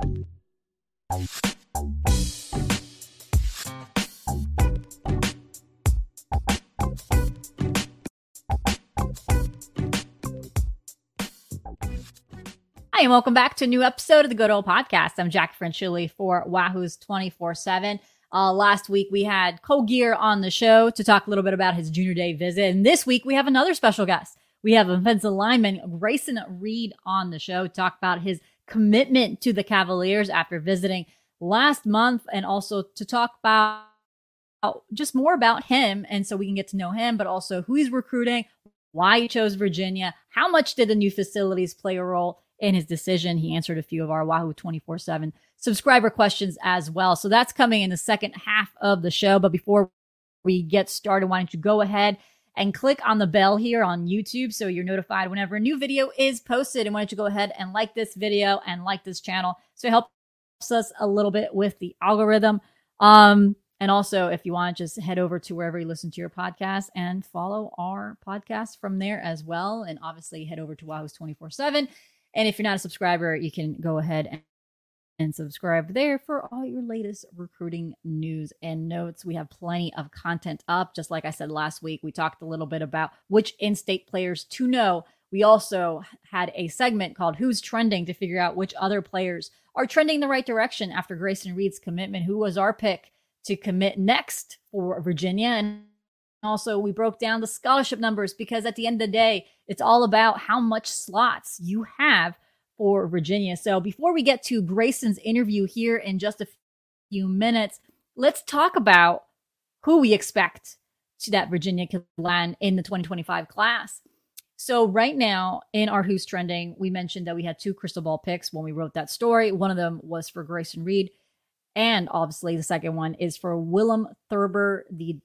Hi, and welcome back to a new episode of the Good Old Podcast. I'm Jack Franciulli for Wahoos 24/7. Last week, we had Cole Gear on the show to talk a little bit about his junior day visit. And this week, we have another special guest. We have offensive lineman Grayson Reid on the show to talk about his commitment to the Cavaliers after visiting last month, and also to talk about just more about him. And so we can get to know him, but also who he's recruiting, why he chose Virginia, how much did the new facilities play a role in his decision. He answered a few of our Wahoo 24/7 subscriber questions as well. So that's coming in the second half of the show. But before we get started, why don't you go ahead and click on the bell here on YouTube so you're notified whenever a new video is posted. And why don't you go ahead and like this video and like this channel, so it helps us a little bit with the algorithm. And also, if you want, just head over to wherever you listen to your podcast and follow our podcast from there as well. And obviously, head over to Wahoos 24/7. And if you're not a subscriber, you can go ahead and subscribe there for all your latest recruiting news and notes. We have plenty of content up. Just like I said last week, we talked a little bit about which in-state players to know. We also had a segment called Who's Trending to figure out which other players are trending the right direction after Grayson Reid's commitment, who was our pick to commit next for Virginia. And also, we broke down the scholarship numbers, because at the end of the day, it's all about how much slots you have for Virginia. So before we get to Grayson's interview here in just a few minutes, let's talk about who we expect to that Virginia could land in the 2025 class. So right now in our Who's Trending, we mentioned that we had two crystal ball picks when we wrote that story. One of them was for Grayson Reed. And obviously the second one is for Willem Thurber, the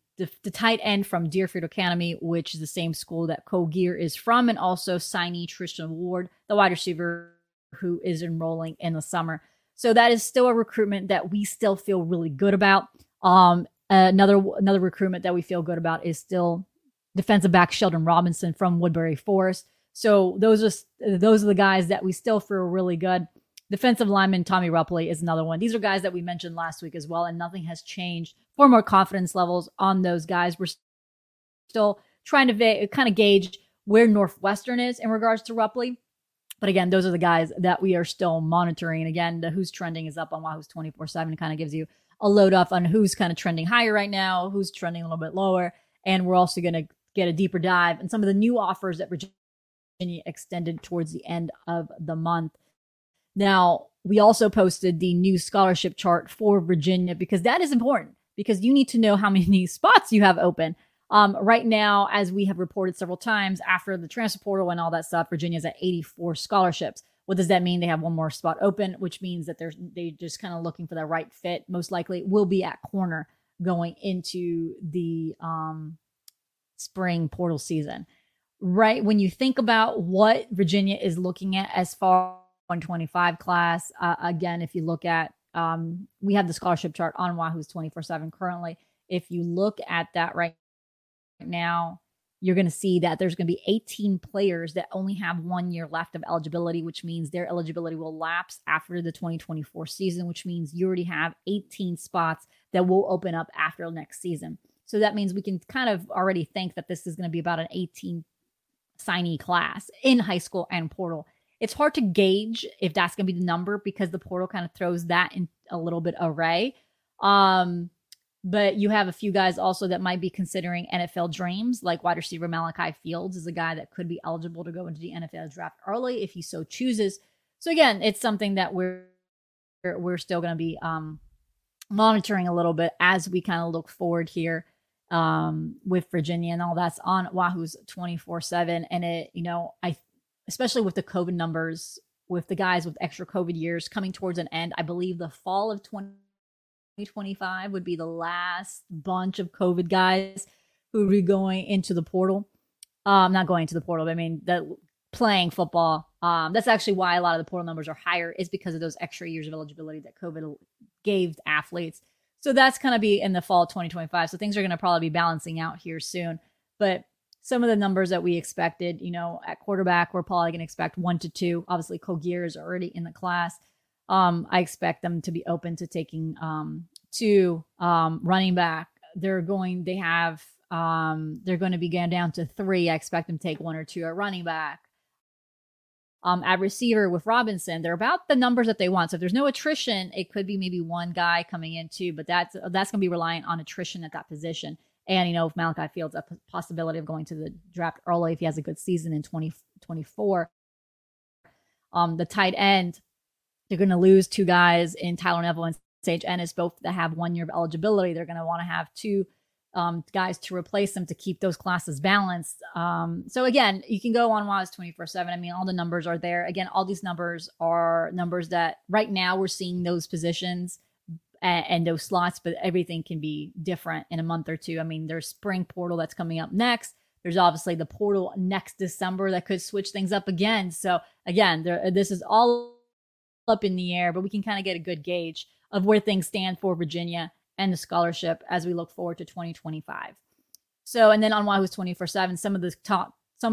tight end from Deerfield Academy, which is the same school that Cole Gear is from, and also signee Tristan Ward, the wide receiver who is enrolling in the summer. So that is still a recruitment that we still feel really good about. Another recruitment that we feel good about is still defensive back Sheldon Robinson from Woodbury Forest. So those are the guys that we still feel really good. Defensive lineman Tommy Rupley is another one. These are guys that we mentioned last week as well, and nothing has changed for more confidence levels on those guys. We're still trying to kind of gauge where Northwestern is in regards to Rupley. But again, those are the guys that we are still monitoring. And again, the Who's Trending is up on Wahoos 24/7. It kind of gives you a load up on who's kind of trending higher right now, who's trending a little bit lower. And we're also going to get a deeper dive in some of the new offers that Virginia extended towards the end of the month. Now, we also posted the new scholarship chart for Virginia, because that is important, because you need to know how many spots you have open. Right now, as we have reported several times, after the transfer portal and all that stuff, Virginia's at 84 scholarships. What does that mean? They have one more spot open, which means that they're just kind of looking for that right fit. Most likely will be at corner going into the spring portal season. Right? When you think about what Virginia is looking at as far 125 class. Again, if you look at, we have the scholarship chart on Wahoos 24/7 currently. If you look at that right now, you're going to see that there's going to be 18 players that only have 1 year left of eligibility, which means their eligibility will lapse after the 2024 season, which means you already have 18 spots that will open up after next season. So that means we can kind of already think that this is going to be about an 18 signee class in high school and portal. It's hard to gauge if that's going to be the number, because the portal kind of throws that in a little bit array. But you have a few guys also that might be considering NFL dreams, like wide receiver Malachi Fields is a guy that could be eligible to go into the NFL draft early if he so chooses. So again, it's something that we're still going to be monitoring a little bit as we kind of look forward here with Virginia, and all that's on Wahoos 24/7. And it, you know, especially with the COVID numbers, with the guys with extra COVID years coming towards an end, I believe the fall of 2025 would be the last bunch of COVID guys who would be going into the portal. Not going into the portal, but I mean, playing football. That's actually why a lot of the portal numbers are higher, is because of those extra years of eligibility that COVID gave athletes. So that's going to be in the fall of 2025. So things are going to probably be balancing out here soon. But some of the numbers that we expected, you know, at quarterback, we're probably going to expect 1 to 2. Obviously, Cole Gear is already in the class. I expect them to be open to taking two running back. They're going to be going down to three. I expect them to take one or two at running back. At receiver with Robinson, they're about the numbers that they want. So if there's no attrition, it could be maybe one guy coming in too, but that's going to be reliant on attrition at that position. And, you know, if Malachi Fields, a possibility of going to the draft early if he has a good season in 2024. The tight end, they're going to lose two guys in Tyler Neville and Sage Ennis, both that have 1 year of eligibility. They're going to want to have two guys to replace them to keep those classes balanced. So again, you can go on Wahoos 24/7. I mean, all the numbers are there. Again, all these numbers are numbers that right now we're seeing those positions and those slots, but everything can be different in a month or two. I mean, there's spring portal that's coming up next. There's obviously the portal next December that could switch things up again. So again, this is all up in the air, but we can kind of get a good gauge of where things stand for Virginia and the scholarship as we look forward to 2025. So, and then on Wahoos 24/7, some of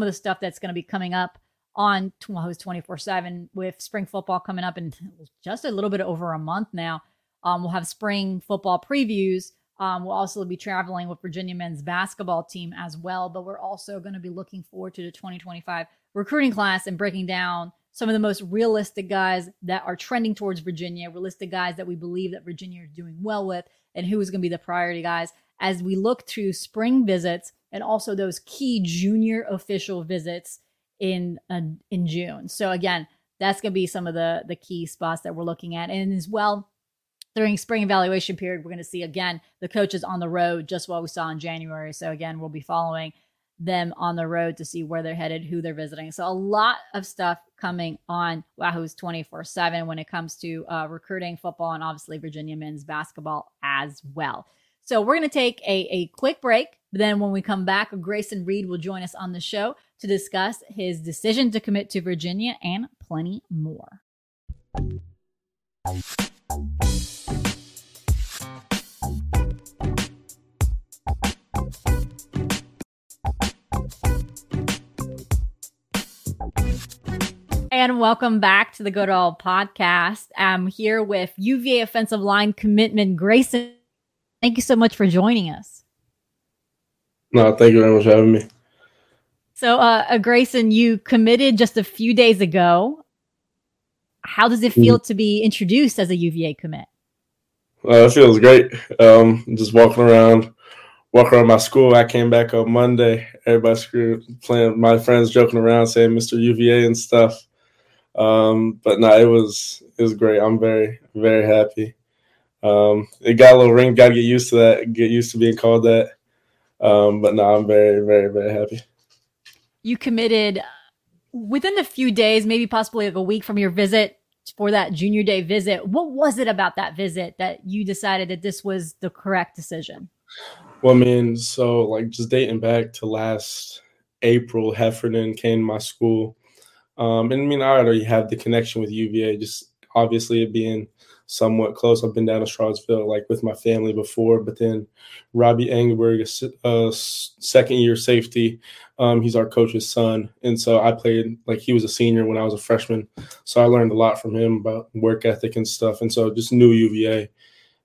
the stuff that's going to be coming up on Wahoos 24/7 with spring football coming up in just a little bit over a month now. We'll have spring football previews. We'll also be traveling with Virginia men's basketball team as well, but we're also going to be looking forward to the 2025 recruiting class and breaking down some of the most realistic guys that are trending towards Virginia, realistic guys that we believe that Virginia is doing well with, and who is going to be the priority guys as we look to spring visits and also those key junior official visits in June. So again, that's going to be some of the key spots that we're looking at. And as well, during spring evaluation period, we're going to see again, the coaches on the road, just what we saw in January. So again, we'll be following them on the road to see where they're headed, who they're visiting. So a lot of stuff coming on Wahoos 24/7 when it comes to recruiting, football, and obviously Virginia men's basketball as well. So we're going to take a quick break. Then when we come back, Grayson Reed will join us on the show to discuss his decision to commit to Virginia and plenty more. And welcome back to the Good Old Podcast. I'm here with UVA offensive line commitment Grayson. Thank you so much for joining us. No, thank you very much for having me. So, Grayson, you committed just a few days ago. How does it feel to be introduced as a UVA commit? It feels great. Just walking around my school. I came back on Monday. Everybody's playing. My friends joking around, saying Mr. UVA and stuff. But no, it was great. I'm very, very happy. It got a little ring. Got to get used to that. Get used to being called that. But no, I'm very, very, very happy. You committed within a few days, maybe possibly like a week from your visit for that junior day visit. What was it about that visit that you decided that this was the correct decision? Well, I mean, so like just dating back to last April, Heffernan came to my school. And I mean, I already have the connection with UVA, just obviously it being somewhat close. I've been down to Charlottesville, like with my family before, but then Robbie Engelberg, second year safety, he's our coach's son. And so I played, like he was a senior when I was a freshman. So I learned a lot from him about work ethic and stuff. And so just knew UVA.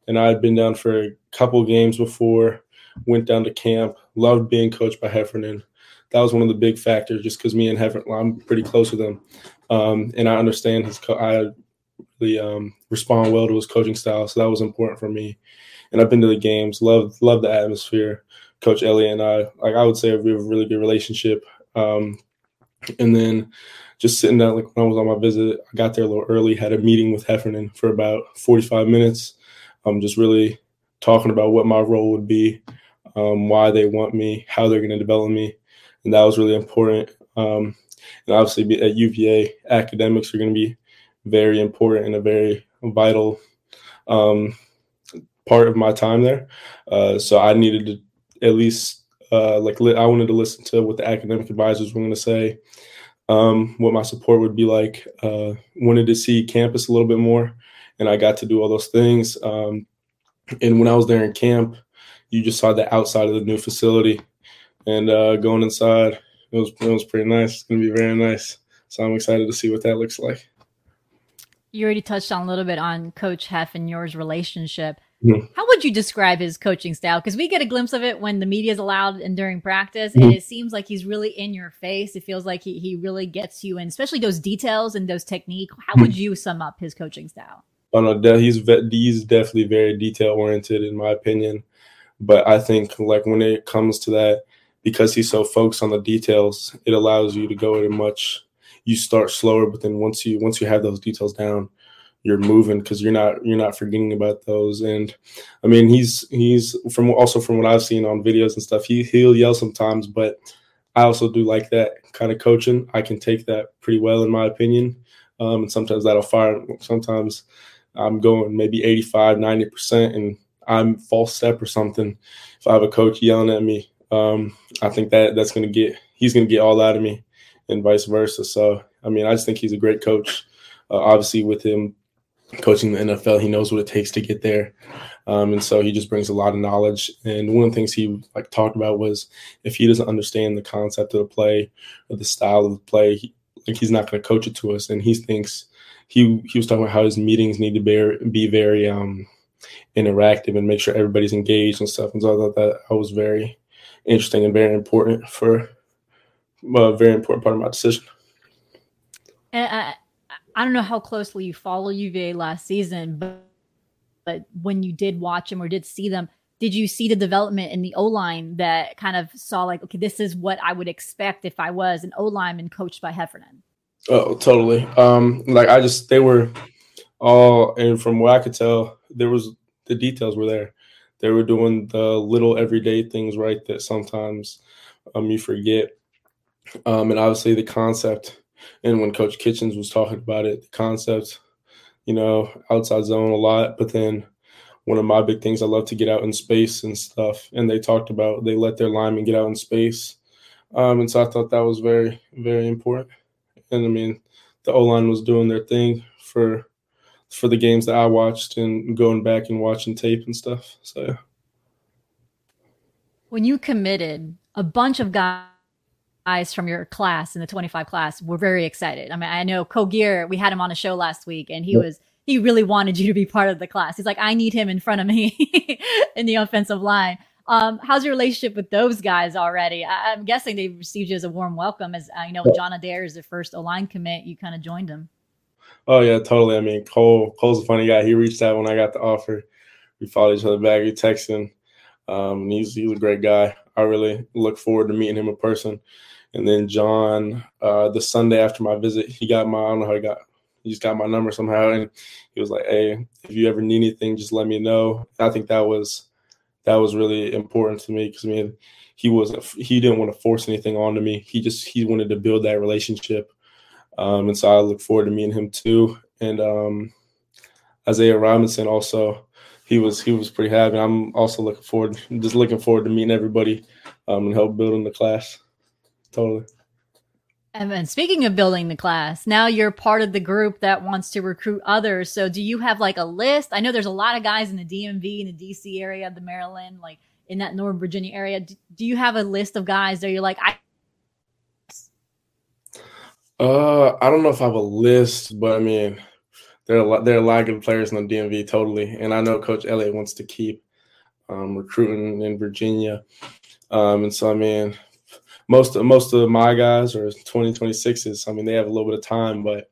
And I had been down for a couple games before, went down to camp, loved being coached by Heffernan. That was one of the big factors, just because me and Heffernan, I'm pretty close with him, and I understand his. I really respond well to his coaching style, so that was important for me. And I've been to the games, love the atmosphere. Coach Elliott and I, like I would say, we have a really good relationship. And then just sitting down, like when I was on my visit, I got there a little early, had a meeting with Heffernan for about 45 minutes. Just really talking about what my role would be, why they want me, how they're going to develop me. And that was really important. And obviously at UVA, academics are going to be very important and a very vital part of my time there. So I needed to at least, I wanted to listen to what the academic advisors were going to say, what my support would be like. Wanted to see campus a little bit more, and I got to do all those things. And when I was there in camp, you just saw the outside of the new facility. And going inside, it was pretty nice. It's going to be very nice. So I'm excited to see what that looks like. you already touched on a little bit on Coach Heff and yours relationship. Mm-hmm. How would you describe his coaching style? Because we get a glimpse of it when the media is allowed and during practice, mm-hmm. and it seems like he's really in your face. It feels like he really gets you in, especially those details and those technique. How would you sum up his coaching style? Oh, no, he's definitely very detail-oriented in my opinion. But I think like when it comes to that, because he's so focused on the details, it allows you to go at it much. You start slower, but then once you have those details down, you're moving because you're not forgetting about those. And I mean, he's from what I've seen on videos and stuff, he'll yell sometimes, but I also do like that kind of coaching. I can take that pretty well in my opinion. And sometimes that'll fire. Sometimes I'm going maybe 85, 90% and I'm false step or something. If I have a coach yelling at me, I think that's going to get, he's going to get all out of me and vice versa. So, I mean, I just think he's a great coach. Obviously with him coaching the NFL, he knows what it takes to get there. And so he just brings a lot of knowledge. And one of the things he like talked about was if he doesn't understand the concept of the play or the style of the play, he's not going to coach it to us. And he thinks he was talking about how his meetings need to be very interactive and make sure everybody's engaged and stuff. And so I thought that was very interesting and very important for a very important part of my decision. And I don't know how closely you follow UVA last season, but when you did watch them or did see them, did you see the development in the O-line that kind of saw like, okay, this is what I would expect if I was an O-lineman coached by Heffernan? Oh, totally. They were all, and from what I could tell, the details were there. They were doing the little everyday things right that sometimes you forget. And obviously the concept, and when Coach Kitchens was talking about it, the concept, outside zone a lot, but then one of my big things, I love to get out in space and stuff. And they talked about they let their linemen get out in space. And so I thought that was very, very important. And, I mean, the O-line was doing their thing for the games that I watched and going back and watching tape and stuff. So when you committed, a bunch of guys from your class in the 25 class were very excited. I mean, I know Cole Gear, we had him on a show last week, and he really wanted you to be part of the class. He's like, I need him in front of me in the offensive line. How's your relationship with those guys already? I'm guessing they received you as a warm welcome. As I know, John Adair is the first O-line commit. You kind of joined him. Oh, yeah, totally. I mean, Cole's a funny guy. He reached out when I got the offer. We followed each other back. We texted him. He's a great guy. I really look forward to meeting him in person. And then John, the Sunday after my visit, he just got my number somehow, and he was like, hey, if you ever need anything, just let me know. And I think that was really important to me because, I mean, he didn't want to force anything onto me. He wanted to build that relationship. And so I look forward to meeting him too. And Isaiah Robinson also, he was pretty happy. I'm also looking forward to meeting everybody and help building the class. Totally. And then speaking of building the class, now you're part of the group that wants to recruit others. So do you have like a list? I know there's a lot of guys in the DMV, in the DC area, the Maryland, like in that Northern Virginia area. Do you have a list of guys that you're like, I don't know if I have a list, but I mean, there are a lot of good players in the DMV, totally. And I know Coach Elliott wants to keep recruiting in Virginia. And so, I mean, most of my guys are 2026s. I mean, they have a little bit of time, but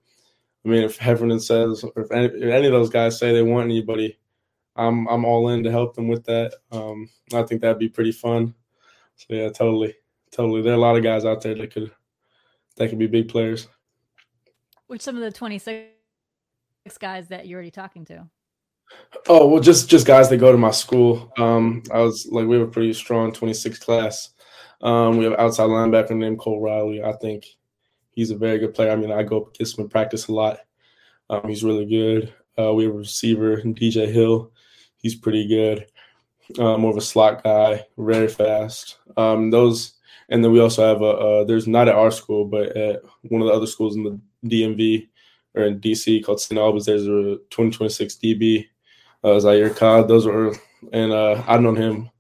I mean, if Heffernan says, or if any of those guys say they want anybody, I'm all in to help them with that. I think that'd be pretty fun. So yeah, totally. There are a lot of guys out there that could be big players. Which some of the 26 guys that you're already talking to? Oh well, just guys that go to my school. We have a pretty strong 26 class. We have an outside linebacker named Cole Riley. I think he's a very good player. I mean, I go up against him in practice a lot. He's really good. We have a receiver, DJ Hill. He's pretty good. More of a slot guy, very fast. And then we also have there's not at our school, but at one of the other schools in the DMV or in DC called St. Albans, there's a 2026 DB, Zaire Kod. I've known him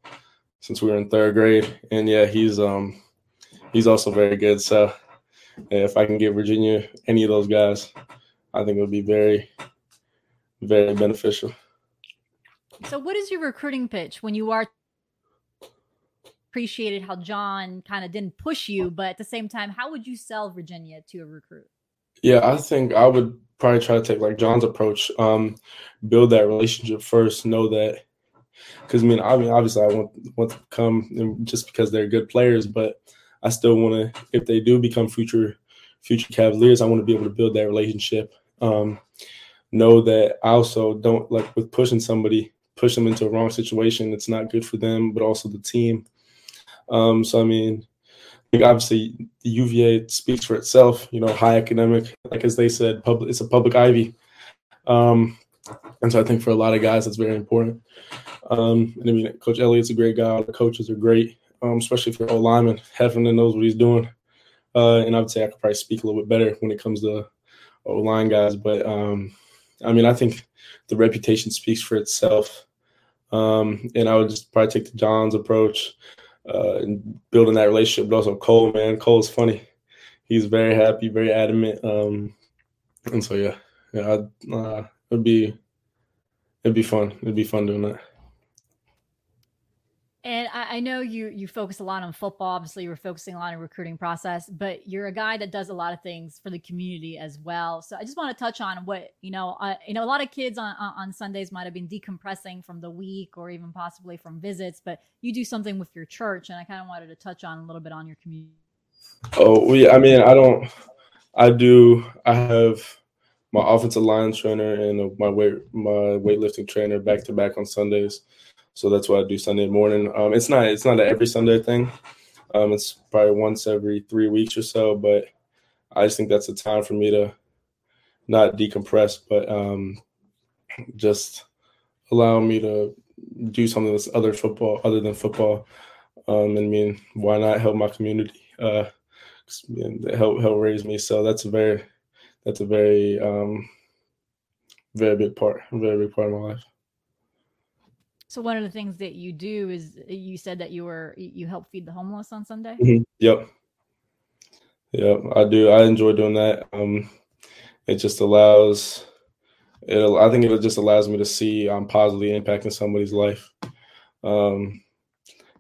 since we were in third grade. And yeah, he's also very good. So yeah, if I can get Virginia any of those guys, I think it would be very, very beneficial. So what is your recruiting pitch when you are appreciated how John kind of didn't push you, but at the same time, how would you sell Virginia to a recruit? Yeah, I think I would probably try to take like John's approach, build that relationship first, know that. Because, I mean, obviously I want to come just because they're good players, but I still want to, if they do become future Cavaliers, I want to be able to build that relationship. Know that I also don't, like with pushing somebody, push them into a wrong situation. It's not good for them, but also the team. So, I mean, like obviously the UVA speaks for itself, high academic, like as they said, it's a public Ivy. And so I think for a lot of guys, that's very important. And I mean, Coach Elliott's a great guy. All the coaches are great, especially if you're old lineman. Heffernan knows what he's doing. And I would say I could probably speak a little bit better when it comes to O-line guys. But, I mean, I think the reputation speaks for itself. And I would just probably take the John's approach and building that relationship. But also Cole, man. Cole's funny. He's very happy, very adamant. And so, yeah, it'd be fun. It'd be fun doing that. And I know you focus a lot on football. Obviously, you're focusing a lot on recruiting process, but you're a guy that does a lot of things for the community as well. So I just want to touch on what, a lot of kids on Sundays might have been decompressing from the week or even possibly from visits, but you do something with your church. And I kind of wanted to touch on a little bit on your community. Oh, yeah. I mean, I have my offensive line trainer and my weightlifting trainer back to back on Sundays. So that's what I do Sunday morning. It's not an every Sunday thing. It's probably once every 3 weeks or so. But I just think that's a time for me to not decompress, but just allow me to do something that's other than football. And I mean, why not help my community? Help raise me. So that's a very big part of my life. So one of the things that you do is you said that you help feed the homeless on Sunday. Mm-hmm. Yep, I do. I enjoy doing that. I think it just allows me to see I'm positively impacting somebody's life. And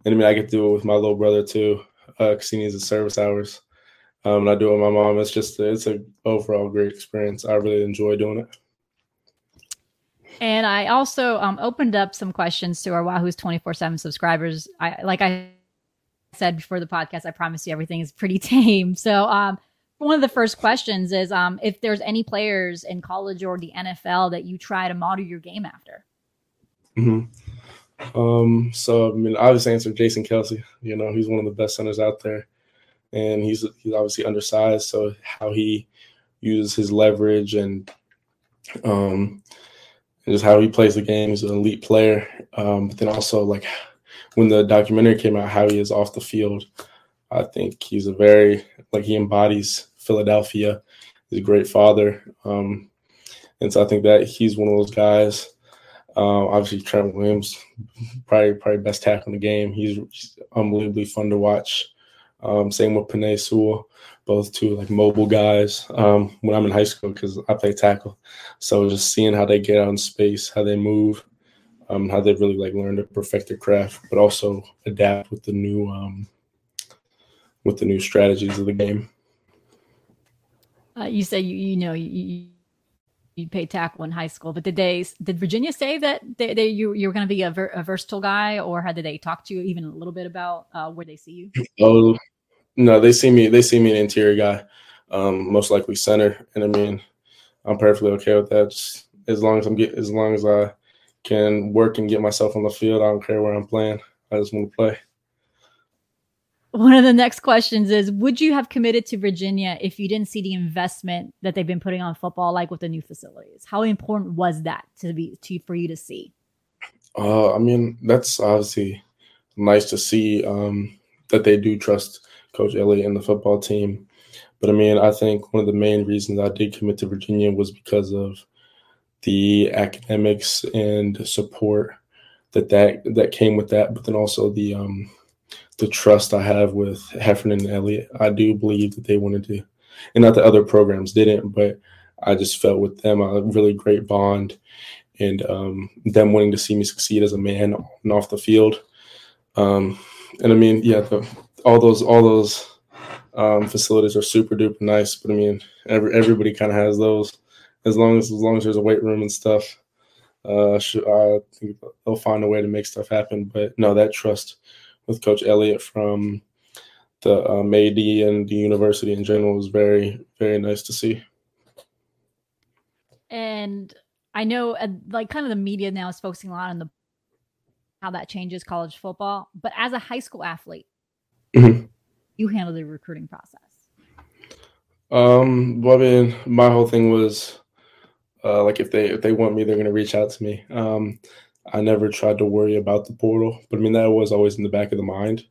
I mean, I get to do it with my little brother too, because he needs his service hours. And I do it with my mom. It's an overall great experience. I really enjoy doing it. And I also opened up some questions to our Wahoos 24/7 subscribers. Like I said before the podcast, I promise you everything is pretty tame. So one of the first questions is if there's any players in college or the NFL that you try to model your game after. Mm-hmm. So, I mean, obviously answer Jason Kelce. He's one of the best centers out there. And he's obviously undersized. So how he uses his leverage and just how he plays the game. He's an elite player. But then also, like, when the documentary came out, how he is off the field, I think he's he embodies Philadelphia. He's a great father. And so I think that he's one of those guys. Obviously, Trent Williams, probably best tackle in the game. He's unbelievably fun to watch. Same with Penei Sewell, both two like mobile guys. When I'm in high school, because I play tackle, so just seeing how they get out in space, how they move, how they really like learn to perfect their craft, but also adapt with the new strategies of the game. You say you play tackle in high school, but did Virginia say that you were going to be a versatile guy, or how did they talk to you even a little bit about where they see you? Oh no, they see me an interior guy, most likely center, and I mean I'm perfectly okay with that. Just as long as I can work and get myself on the field, I don't care where I'm playing. I just want to play. One of the next questions is, would you have committed to Virginia if you didn't see the investment that they've been putting on football, like with the new facilities? How important was that for you to see? I mean, that's obviously nice to see that they do trust Coach Elliott and the football team. But, I mean, I think one of the main reasons I did commit to Virginia was because of the academics and support that came with that, but then also the trust I have with Heffernan and Elliott. I do believe that they wanted to, and not that other programs didn't, but I just felt with them a really great bond, and them wanting to see me succeed as a man and off the field. And I mean, yeah, all those facilities are super duper nice, but I mean, everybody kind of has those. As long as there's a weight room and stuff, I think they'll find a way to make stuff happen. But no, that trust with Coach Elliott from the AD and the university in general was very, very nice to see. And I know, like, kind of the media now is focusing a lot on how that changes college football. But as a high school athlete, you handle the recruiting process. Well, I mean, my whole thing was, like, if they want me, they're going to reach out to me. I never tried to worry about the portal, but I mean, that was always in the back of the mind.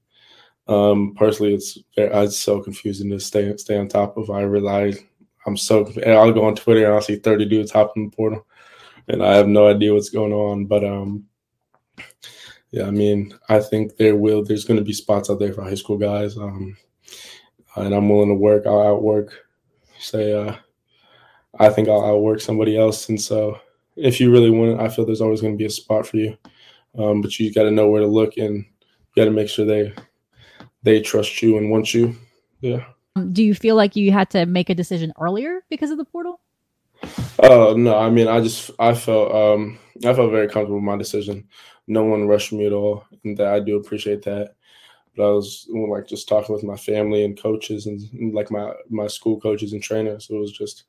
Personally, it's so confusing to stay on top of. I realize I'll go on Twitter and I'll see 30 dudes hopping the portal and I have no idea what's going on. But, yeah, I mean, I think there's going to be spots out there for high school guys. And I'm willing to work. I think I'll outwork somebody else. And so if you really want it, I feel there's always going to be a spot for you. But you got to know where to look, and you got to make sure they trust you and want you. Yeah. Do you feel like you had to make a decision earlier because of the portal? No, I mean, I felt very comfortable with my decision. No one rushed me at all, and that I do appreciate that. But I was, like, just talking with my family and coaches and like my school coaches and trainers. So it was just,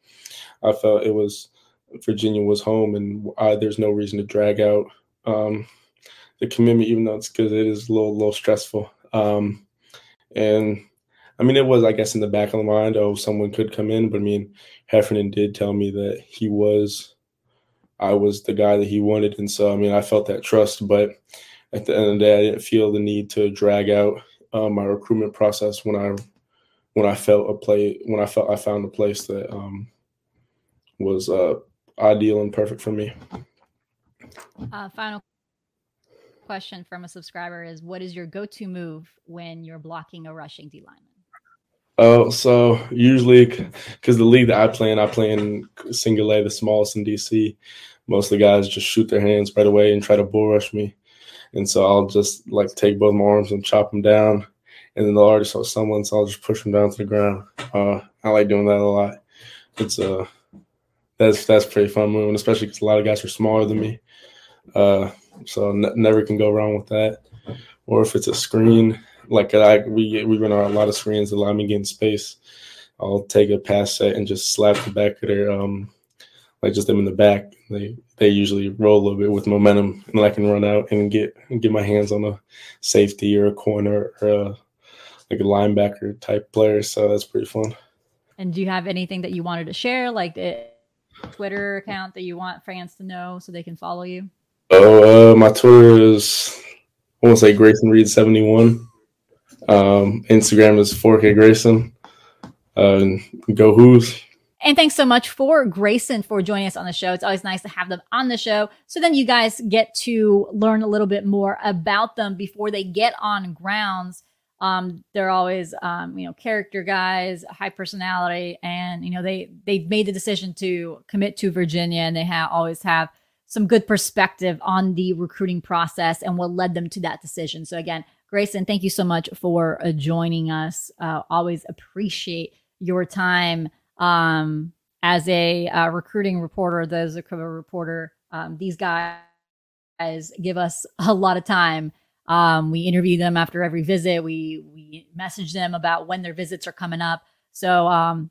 I felt it was, Virginia was home, and there's no reason to drag out the commitment, even though it is a little stressful. And I mean, it was, I guess, in the back of the mind, someone could come in. But I mean, Heffernan did tell me that I was the guy that he wanted. And so, I mean, I felt that trust, but at the end of the day, I didn't feel the need to drag out my recruitment process when I felt I found a place that was ideal and perfect for me. Final question from a subscriber is, what is your go-to move when you're blocking a rushing D lineman? Oh, so usually, because the league that I play in single A, the smallest in DC. Most of the guys just shoot their hands right away and try to bull rush me. And so I'll just, like, take both my arms and chop them down, and then they'll already saw someone, so I'll just push them down to the ground. I like doing that a lot. It's that's pretty fun moving, especially because a lot of guys are smaller than me. So never can go wrong with that. Or if it's a screen, like we run a lot of screens that allow me to get in space. I'll take a pass set and just slap the back of their just them in the back. They usually roll a little bit with momentum, and I can run out and get my hands on a safety or a corner or a linebacker type player. So that's pretty fun. And do you have anything that you wanted to share, like the Twitter account that you want fans to know so they can follow you? Oh, my Twitter is, I want to say, Grayson Reed 71. Instagram is 4k Grayson. Go Hoos. And thanks so much for Grayson for joining us on the show. It's always nice to have them on the show. So then you guys get to learn a little bit more about them before they get on grounds. They're always, character guys, high personality, and, they've made the decision to commit to Virginia, and they always have some good perspective on the recruiting process and what led them to that decision. So again, Grayson, thank you so much for joining us. Always appreciate your time. As a recruiting reporter, as a cover reporter, these guys give us a lot of time. We interview them after every visit. We message them about when their visits are coming up. So I'm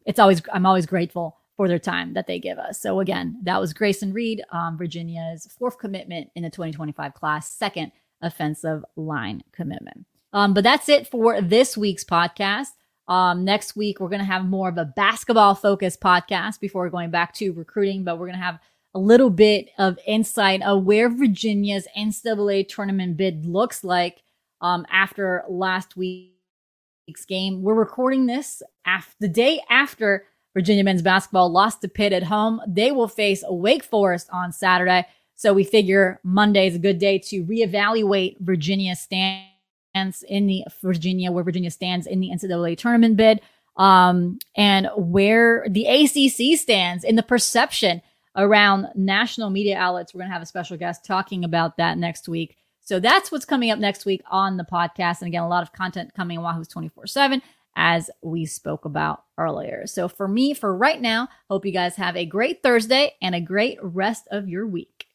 always grateful for their time that they give us. So again, that was Grayson Reed, Virginia's fourth commitment in the 2025 class, second offensive line commitment. But that's it for this week's podcast. Next week, we're going to have more of a basketball-focused podcast before going back to recruiting, but we're going to have a little bit of insight of where Virginia's NCAA tournament bid looks like after last week's game. We're recording this the day after Virginia men's basketball lost to Pitt at home. They will face Wake Forest on Saturday, so we figure Monday is a good day to reevaluate Virginia stands in the NCAA tournament bid. and where the ACC stands in the perception around national media outlets. We're going to have a special guest talking about that next week. So that's what's coming up next week on the podcast. And again, a lot of content coming on Wahoos 24/7, as we spoke about earlier. So for me, for right now, hope you guys have a great Thursday and a great rest of your week.